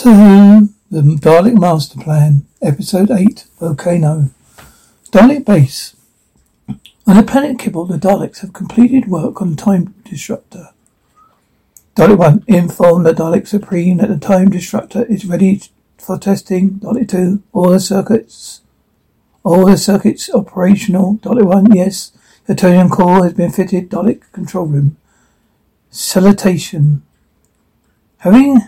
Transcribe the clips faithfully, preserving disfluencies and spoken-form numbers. Doctor Who, The Dalek Master Plan, Episode eight, Volcano. Dalek Base. On the planet Kibble, the Daleks have completed work on the Time Disruptor. Dalek one, inform the Dalek Supreme that the Time Disruptor is ready for testing. Dalek two, all the circuits, all the circuits operational. Dalek one, yes, the Torium core has been fitted. Dalek control room. Salutation. Having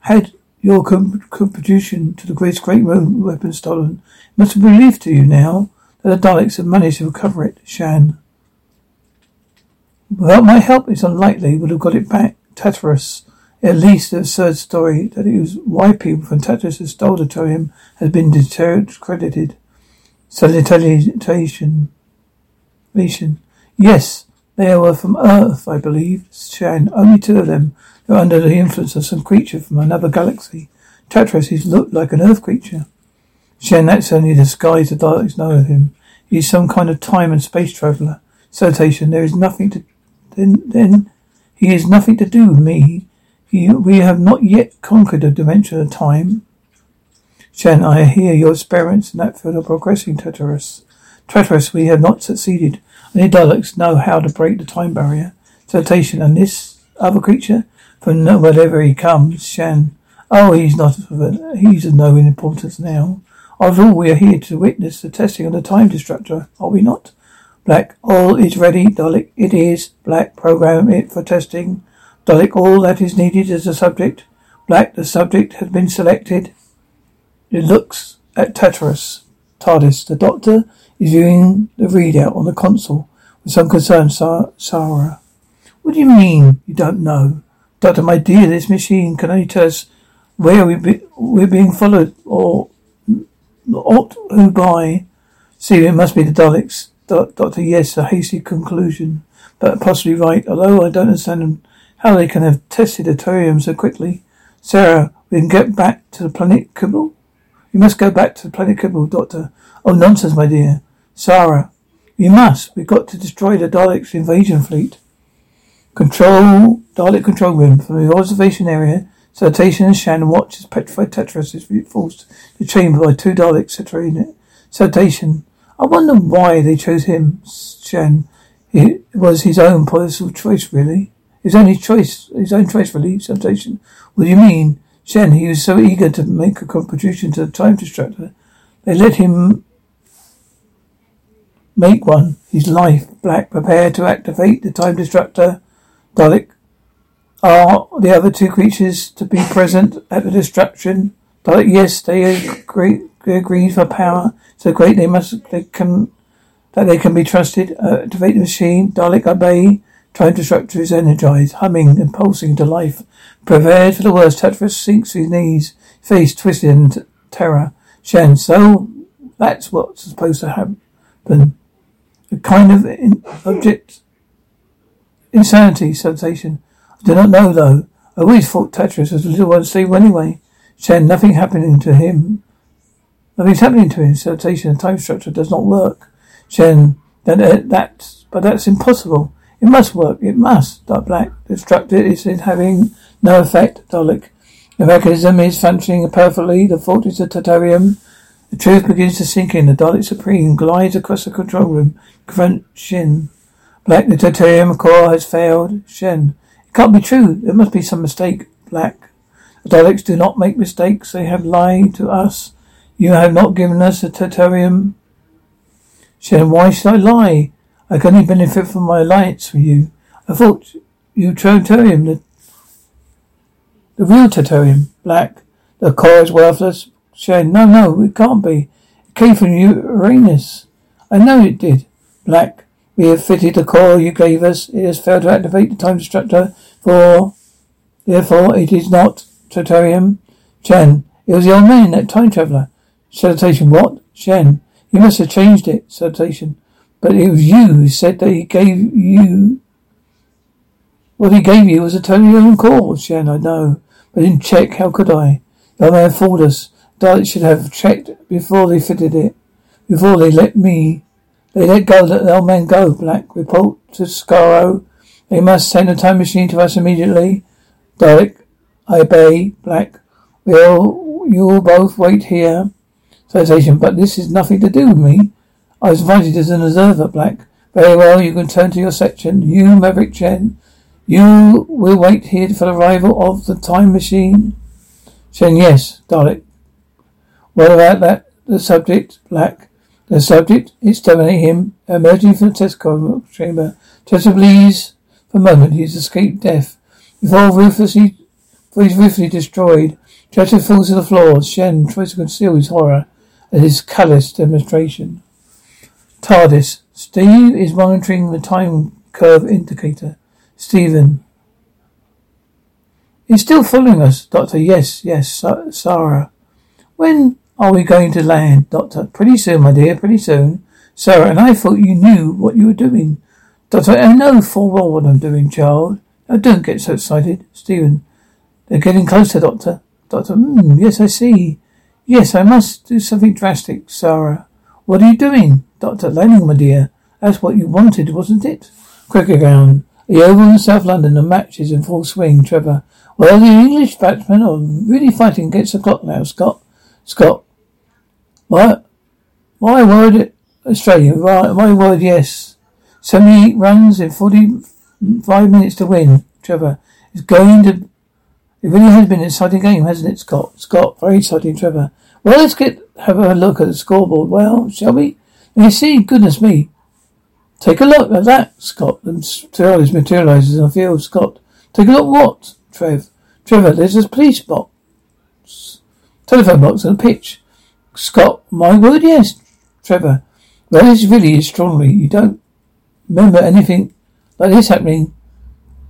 had your contribution to the great great weapon stolen, it must be relief to you now that the Daleks have managed to recover it, Shan. Without my help, it's unlikely we'd have got it back. Tatarus. At least the absurd story that it was why people from Tatarus who stole the Torium has been discredited. Salutation. Yes, they were from Earth, I believe. Shan, only two of them. They were under the influence of some creature from another galaxy. Tatarus, he looked like an Earth creature. Shan, that's only the skies the Daleks know of him. He's some kind of time and space traveller. Salutation, there is nothing to... Then... then He has nothing to do with me. He, we have not yet conquered the dimension of time. Shan, I hear your experiments in that field are progressing, Tatarus. Tatarus, we have not succeeded. Only Daleks know how to break the time barrier. Salutation, and this other creature? From wherever he comes, Shan. Oh, he's not of a, he's of no importance now. After all, we are here to witness the testing of the Time Destructor, are we not? Black, all is ready. Dalek, it is. Black, program it for testing. Dalek, all that is needed is the subject. Black, the subject has been selected. It looks at Tatarus. TARDIS, the Doctor is viewing the readout on the console with some concern. Sarah, Sarah. What do you mean you don't know? Doctor, my dear, this machine can only tell us where we be, we're being followed or ought who by. See, it must be the Daleks. Doctor, yes, a hasty conclusion, but possibly right, although I don't understand how they can have tested the Torium so quickly. Sarah, we can get back to the planet Kibble? You must go back to the planet Kibble, Doctor. Oh, nonsense, my dear. Sarah, you must. We've got to destroy the Dalek's invasion fleet. Control, Dalek control room, from the observation area, Salutation and Shan watch as petrified Tetris is forced to chamber by two Daleks situated in it. Salutation. I wonder why they chose him, Shan. It was his own personal choice, really. His only choice, his own choice, really. Salutation. What do you mean? Shan, he was so eager to make a contribution to the Time Destructor. They let him make one. His life. Black, prepare to activate the Time Destructor. Dalek, are the other two creatures to be present at the destruction? Dalek, yes, they agree. They agree for power so great they must they can that they can be trusted. Uh, activate the machine. Dalek, obey. Time Disruptor is energized, humming and pulsing to life. Prepared for the worst, Tatarus sinks to his knees, face twisted in t- terror. Shan, so that's what's supposed to happen. A kind of in- object insanity sensation. I do not know though. I always thought Tatarus was a little unstable anyway. Shan, nothing happening to him. Nothing's happening to him. Salutation and time structure does not work. Shan, then uh, that's, but that's impossible. It must work. It must. Dark Black, destructed is having no effect. Dalek, the mechanism is functioning perfectly. The fault is the Totorium. The truth begins to sink in. The Dalek Supreme glides across the control room. Confront Shin. Black, the Totorium core has failed. Shin, it can't be true. There must be some mistake. Black, the Daleks do not make mistakes. They have lied to us. You have not given us a Totorium. Shan, why should I lie? I can only benefit from my alliance with you. I thought you Totorium, the, the real Totorium. Black, the core is worthless. Shan, no, no, it can't be. It came from Uranus. I know it did. Black, we have fitted the core you gave us. It has failed to activate the Time Destructor, for therefore it is not Totorium. Shan, it was the old man, that time traveller. Salutation, what? Shan, you must have changed it. Salutation, but it was you who said that he gave you... What he gave you was a totally own call. Shan, I know, but I didn't check. How could I? The other man fooled us. Dalek should have checked before they fitted it. Before they let me... They let go, let the old man go. Black, report to Skaro. They must send a time machine to us immediately. Dalek, I obey. Black, We'll you'll both wait here. Citation, but this is nothing to do with me. I was invited as an observer, Black. Very well, you can turn to your section. You, Maverick Chen, you will wait here for the arrival of the time machine. Chen, yes, Dalek. What about that? The subject, Black. The subject is terminating him, emerging from the test chamber. Just please, for a moment, he's escaped death. Before ruthlessly, before he's ruthlessly destroyed, Chester falls to the floor. Shen tries to conceal his horror at his callous demonstration. TARDIS. Steve is monitoring the time curve indicator. Stephen. He's still following us, Doctor. Yes, yes, Sarah. When are we going to land, Doctor? Pretty soon, my dear, pretty soon. Sarah, and I thought you knew what you were doing. Doctor, I know full well what I'm doing, child. Now, don't get so excited. Stephen. They're getting closer, Doctor. Doctor, mm, yes, I see. Yes, I must do something drastic, Sarah. What are you doing? Doctor, landing, my dear. That's what you wanted, wasn't it? Cricket ground. The Oval in South London, the match is in full swing, Trevor. Well, the English batsmen are really fighting against the clock now, Scott. Scott. What? My word, Australia. Right, my word, yes. seventy-eight runs in forty-five minutes to win, Trevor. It's going to... It really has been an exciting game, hasn't it, Scott? Scott, very exciting, Trevor. Well, let's get have a look at the scoreboard. Well, shall we? You see, goodness me. Take a look at that, Scott. And Tertius materializes in the field, Scott. Take a look what, Trev? Trevor, there's a police box. Telephone box and a pitch. Scott, my word, yes, Trevor. Well, this really is extraordinary. You don't remember anything like this happening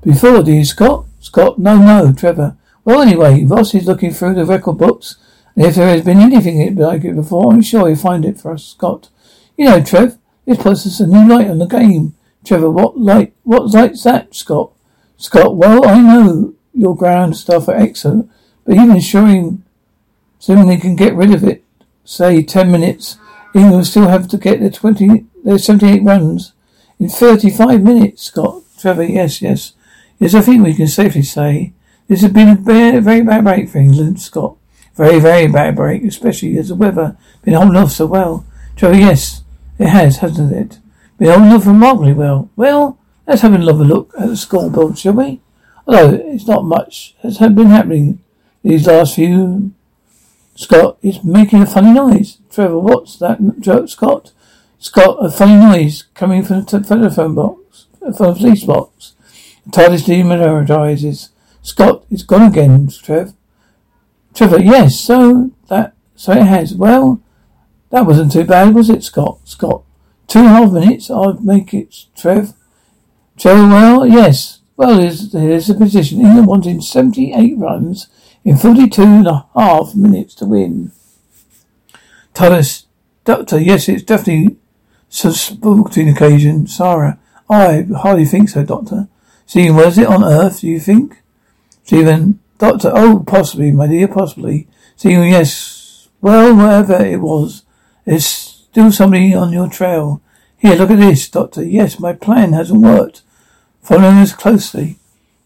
before, do you, Scott? Scott, no, no, Trevor. Well, anyway, Ross is looking through the record books, and if there has been anything like it before, I'm sure he'll find it for us, Scott. You know, Trev, this puts us a new light on the game. Trevor, what light, what light's that, Scott? Scott, well, I know your ground staff are excellent, but even ensuring somebody can get rid of it, say, ten minutes, England will still have to get their twenty, their seventy-eight runs in thirty-five minutes, Scott. Trevor, yes, yes. Yes, I think we can safely say this has been a very, very bad break for England, Scott. Very, very bad break, especially as the weather been holding off so well. Trevor, yes, it has, hasn't it? Been holding off remarkably well. Well, let's have a look at the scoreboard, shall we? Although it's not much has been happening these last few. Scott is making a funny noise. Trevor, what's that joke, Scott? Scott, a funny noise coming from the telephone box, from the police box. TARDIS dematerializes. Scott, it's gone again, Trev. Trevor, yes, so that, so it has. Well, that wasn't too bad, was it, Scott? Scott, two and a half minutes, I'll make it, Trev. Trevor, well, yes. Well, here's, here's the position. England wanting seventy-eight runs in forty-two and a half minutes to win. TARDIS, Doctor, yes, it's definitely a sporting occasion. Sarah, I hardly think so, Doctor. Stephen, was it on Earth, do you think? Stephen, Doctor, oh, possibly, my dear, possibly. Stephen, yes, well, wherever it was, there's still somebody on your trail. Here, look at this, Doctor. Yes, my plan hasn't worked. Following us closely.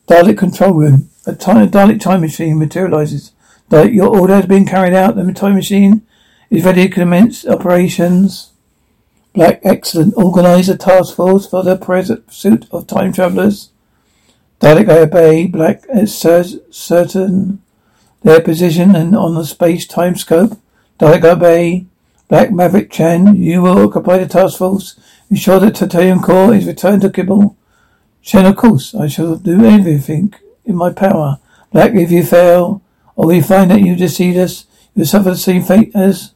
Dalek control room. A time, Dalek time machine materializes. Dalek, your order has been carried out. The time machine is ready to commence operations. Black, excellent. Organize a task force for the pursuit of time travelers. Dalek, I obey. Black, is certain their position and on the space-time scope. Dalek, I obey. Black, Maverick Chen, you will occupy the task force. Ensure that Totorium core is returned to Kibble. Chen, of course, I shall do everything in my power. Black, if you fail, or we find that you deceive us, you will suffer the same fate as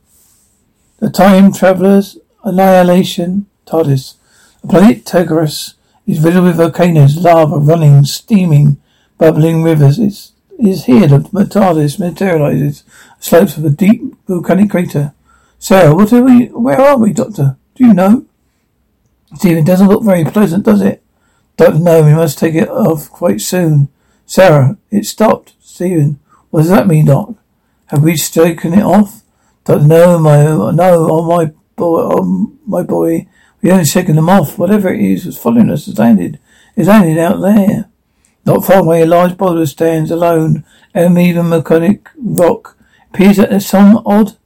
the time travelers. Annihilation. TARDIS. The planet Tegarus is riddled with volcanoes, lava, running, steaming, bubbling rivers. It is here that the TARDIS materializes the slopes of a deep volcanic crater. Sarah, what are we? Where are we, Doctor? Do you know? Stephen, doesn't look very pleasant, does it? Don't know. We must take it off quite soon. Sarah, it stopped. Stephen, what does that mean, Doc? Have we taken it off? Don't know. My no, oh my boy, oh my boy. We only shaken them off. Whatever it is was following us has landed. It's landed out there. Not far away, a large boulder stands alone, and even volcanic rock appears at some odd,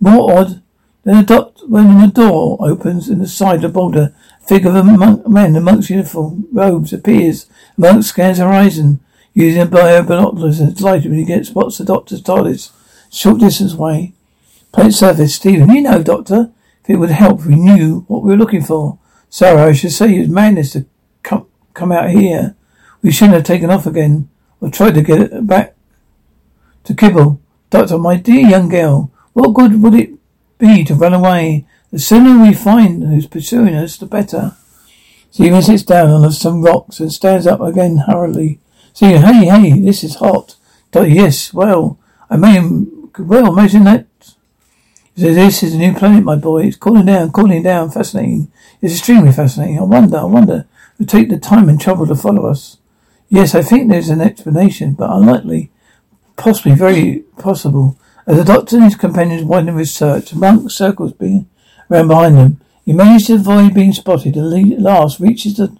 more odd than a dot when the door opens in the side of the boulder. A figure of a monk, man in monk's uniform robes appears. The monk scans the horizon using a binoculars and is delighted when he gets spots the doctor's TARDIS short distance away. Plate surface. Stephen, you know, Doctor, if it would help if we knew what we were looking for. Sarah, I should say it was madness to come, come out here. We shouldn't have taken off again, or tried to get it back to Kibble. Doctor, my dear young girl, what good would it be to run away? The sooner we find who's pursuing us, the better. Stephen sits down on some rocks and stands up again hurriedly. Stephen, hey, hey, this is hot. Doctor, yes, well, I may could well imagine that. He says, this is a new planet, my boy. It's cooling down, cooling down. Fascinating. It's extremely fascinating. I wonder, I wonder who take the time and trouble to follow us. Yes, I think there's an explanation, but unlikely. Possibly, very possible. As the doctor and his companions widen his search, Monk circles being around behind them. He manages to avoid being spotted and at last reaches the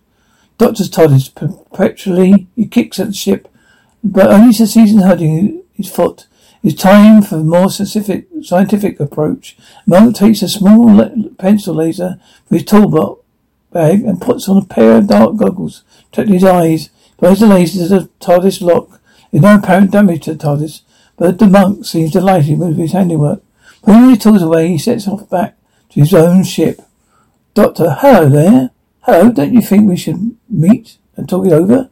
doctor's TARDIS. Perpetually, he kicks at the ship, but only succeeds in hurting his foot. It's time for a more specific scientific approach. Monk takes a small le- pencil laser from his tool bag and puts on a pair of dark goggles, protecting his eyes. Places the laser to the TARDIS lock. There's no apparent damage to the TARDIS, but the monk seems delighted with his handiwork. Putting his tools away, he sets off back to his own ship. Doctor, hello there. Hello, don't you think we should meet and talk it over?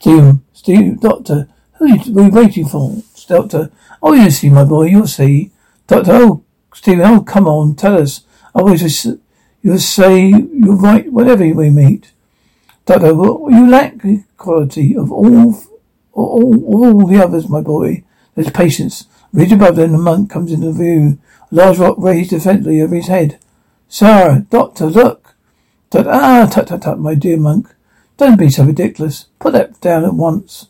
Steve, Steve, Doctor, who are we waiting for? Doctor, oh, you'll see, my boy, you'll see. Doctor, oh, Stephen, oh, come on, tell us. I always you'll say you're right whenever we meet. Doctor, well, you lack the quality of all, all, all the others, my boy. There's patience. Reach above them, the monk comes into view. A large rock raised defensively over his head. Sarah, Doctor, look. Doctor, ah, tut, tut, tut, my dear monk. Don't be so ridiculous. Put that down at once.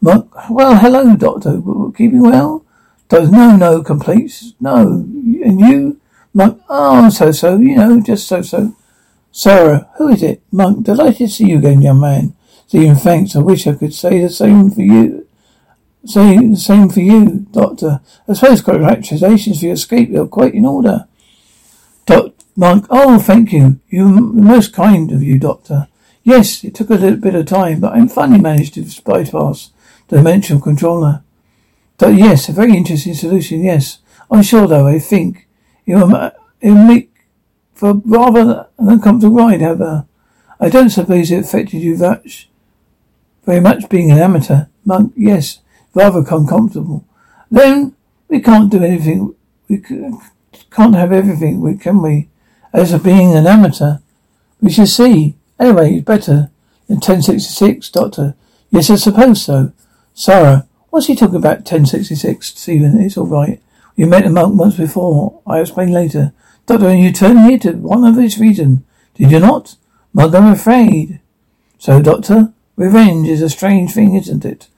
Monk, well, hello, Doctor. Keeping well? Doctor, no, no complaints. No. And you? Monk, oh, so-so, you know, just so-so. Sarah, who is it? Monk, delighted to see you again, young man. Stephen, thanks. I wish I could say the same for you. Say the same for you, Doctor. I suppose congratulations for your escape. You're quite in order. Doctor, Monk, oh, thank you. You're most kind of you, Doctor. Yes, it took a little bit of time, but I finally managed to bypass the dimensional controller. But yes, a very interesting solution, yes. I'm sure, though, I think it will make for rather an uncomfortable ride, however. I don't suppose it affected you much, very much being an amateur. Monk, yes, rather uncomfortable. Then we can't do anything. We can't have everything, can we? As of being an amateur, we should see. Anyway, it's better than ten sixty-six, Doctor. Yes, I suppose so. Sarah, what's he talking about ten sixty-six, Stephen? It's all right. We met the monk once before. I'll explain later. Doctor, and you turned me to one of his reason. Did you not? Monk, I'm afraid. So, Doctor, revenge is a strange thing, isn't it?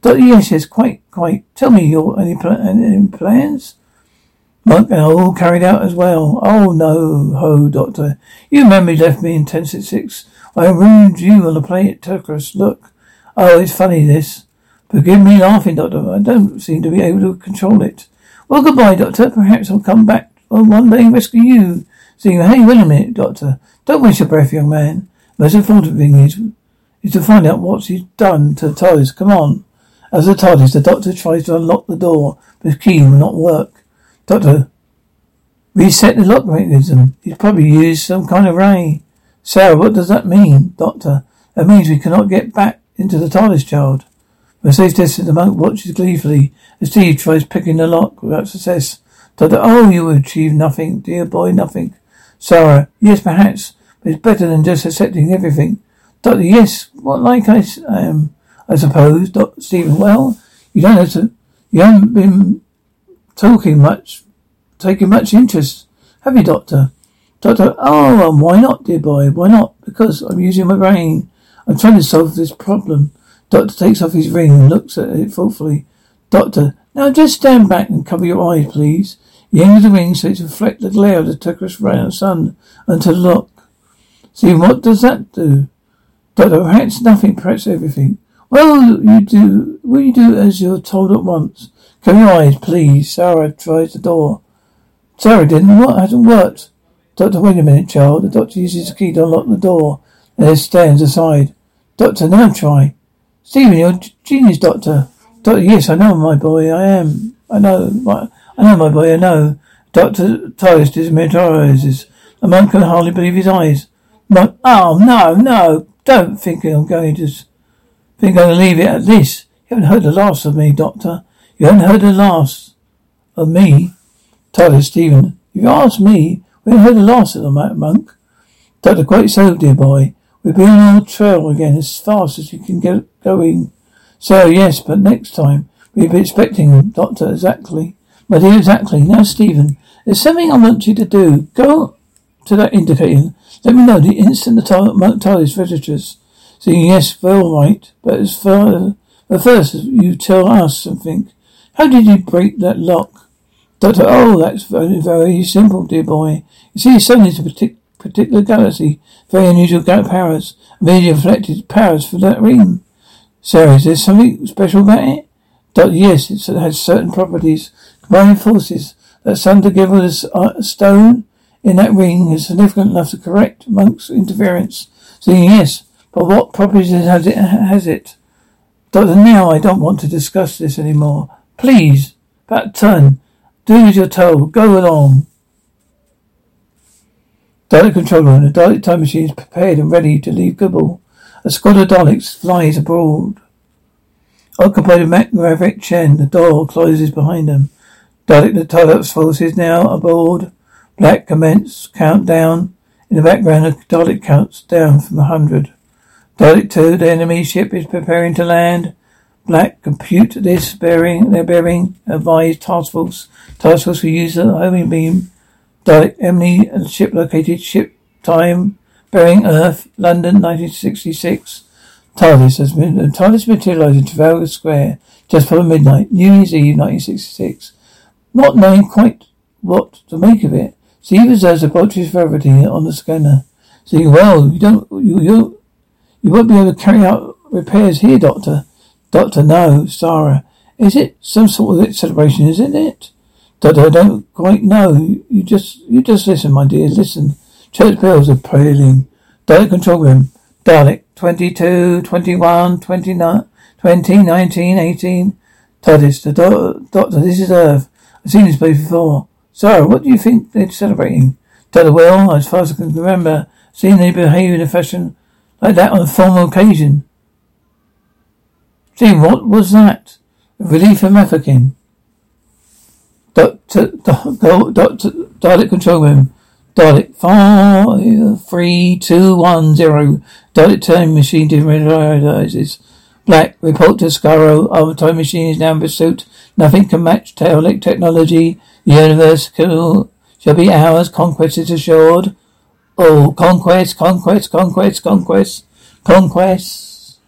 Doctor, yes, yes, quite, quite. Tell me, your any, pl- any plans? Monk, and all carried out as well. Oh, no, ho, Doctor. You memory left me in ten sixty-six. I ruined you on the planet Tertius. Look. Oh, it's funny, this. Forgive me laughing, Doctor. I don't seem to be able to control it. Well, goodbye, Doctor. Perhaps I'll come back one day and rescue you. Seeing, hey, wait a minute, Doctor. Don't waste your breath, young man. The most important thing is, is to find out what he's done to the TARDIS. Come on. As the TARDIS, the Doctor tries to unlock the door, but the key will not work. Doctor, reset the lock mechanism. He's probably used some kind of ray. Sarah, what does that mean, Doctor? That means we cannot get back into the TARDIS, child. For a safe distance, the monk watches gleefully as Steve tries picking the lock without success. Doctor, oh, you will achieve nothing, dear boy, nothing. Sarah, yes, perhaps, but it's better than just accepting everything. Doctor, yes, what like I am, um, I suppose. Doctor Stephen, well, you don't have to, you haven't been talking much, taking much interest, have you, Doctor? Doctor, oh, and why not, dear boy? Why not? Because I'm using my brain. I'm trying to solve this problem. Doctor takes off his ring and looks at it thoughtfully. Doctor, now just stand back and cover your eyes, please. He hangs the ring so it reflects the glare of the Turkish sun onto the lock. See, what does that do? Dodo, perhaps nothing, perhaps everything. Well, you do, will you do as you're told at once? Close your eyes, please. Sarah tries the door. Sarah didn't. What? Hasn't worked. Doctor, wait a minute, child. The doctor uses the key to unlock the door. There stands aside. Doctor, now try. Stephen, you're a genius, doctor. Doctor, yes, I know, my boy. I am. I know. My, I know, my boy. I know. Doctor Toast is meteorizes. The monk can hardly believe his eyes. Monk, oh, no, no. Don't think I'm going to think I'm going to leave it at this. You haven't heard the last of me, doctor. You haven't heard the last of me. Told Stephen, if you ask me, we haven't heard the last of the monk. Doctor, quite so, dear boy. We've been on the trail again as fast as we can get going. So, yes, but next time. We've been expecting him, doctor, exactly. My dear, exactly. Now, Stephen, there's something I want you to do. Go to that indicator. Let me know the instant the tar- monk TARDIS registers. Saying, yes, we're all right. But as far, but first, you tell us something. How did you break that lock? Doctor, oh, that's very, very simple, dear boy. You see, suddenly it's a partic- particular galaxy, very unusual powers, immediately reflected powers for that ring. Sarah, is there something special about it? Doctor, yes, it has certain properties. Combining forces that sum together with a stone in that ring is significant enough to correct Monk's interference. Saying yes, but what properties has it? Has it? Doctor, now I don't want to discuss this anymore. Please, back turn. Do as you're told. Go along. Dalek controller and the Dalek time machine is prepared and ready to leave Kibble. A squad of Daleks flies abroad. Occupied by Maverick Chen, the door closes behind them. Dalek the Tatarus force is now aboard. Black commence countdown. In the background, the Dalek counts down from a hundred. Dalek two, the enemy ship is preparing to land. Black, compute this bearing, their bearing, advise task force. Task force will use the homing beam. Dalek, enemy, and ship located, ship time, bearing Earth, London, nineteen sixty-six. TARDIS has been, TARDIS materialized in Trafalgar Square just before midnight, New Year's Eve, nineteen sixty-six. Not knowing quite what to make of it, Steve observes the voltage verity on the scanner, saying, well, you don't, you, you, you won't be able to carry out repairs here, Doctor. Doctor, no, Sarah. Is it some sort of celebration, isn't it? Doctor, I don't quite know. You just you just listen, my dear, listen. Church bells are pealing. Dalek control room. Dalek, twenty-two, twenty-one, twenty-nine, twenty, nineteen, eighteen. TARDIS, the do- Doctor, this is Earth. I've seen this place before. Sarah, what do you think they're celebrating? Doctor, well, as far as I can remember, seeing they behave in a fashion like that on a formal occasion. See, what was that? Relief of Mafeking. Doctor, Doctor, Doctor, Dalek control room. Dalek five, three, two, one, zero. Dalek time machine dematerializes. Black, report to Skaro. Our time machine is now in pursuit. Nothing can match Dalek technology. The universe shall be ours. Conquest is assured. Oh, conquest, conquest, conquest, conquest, conquest.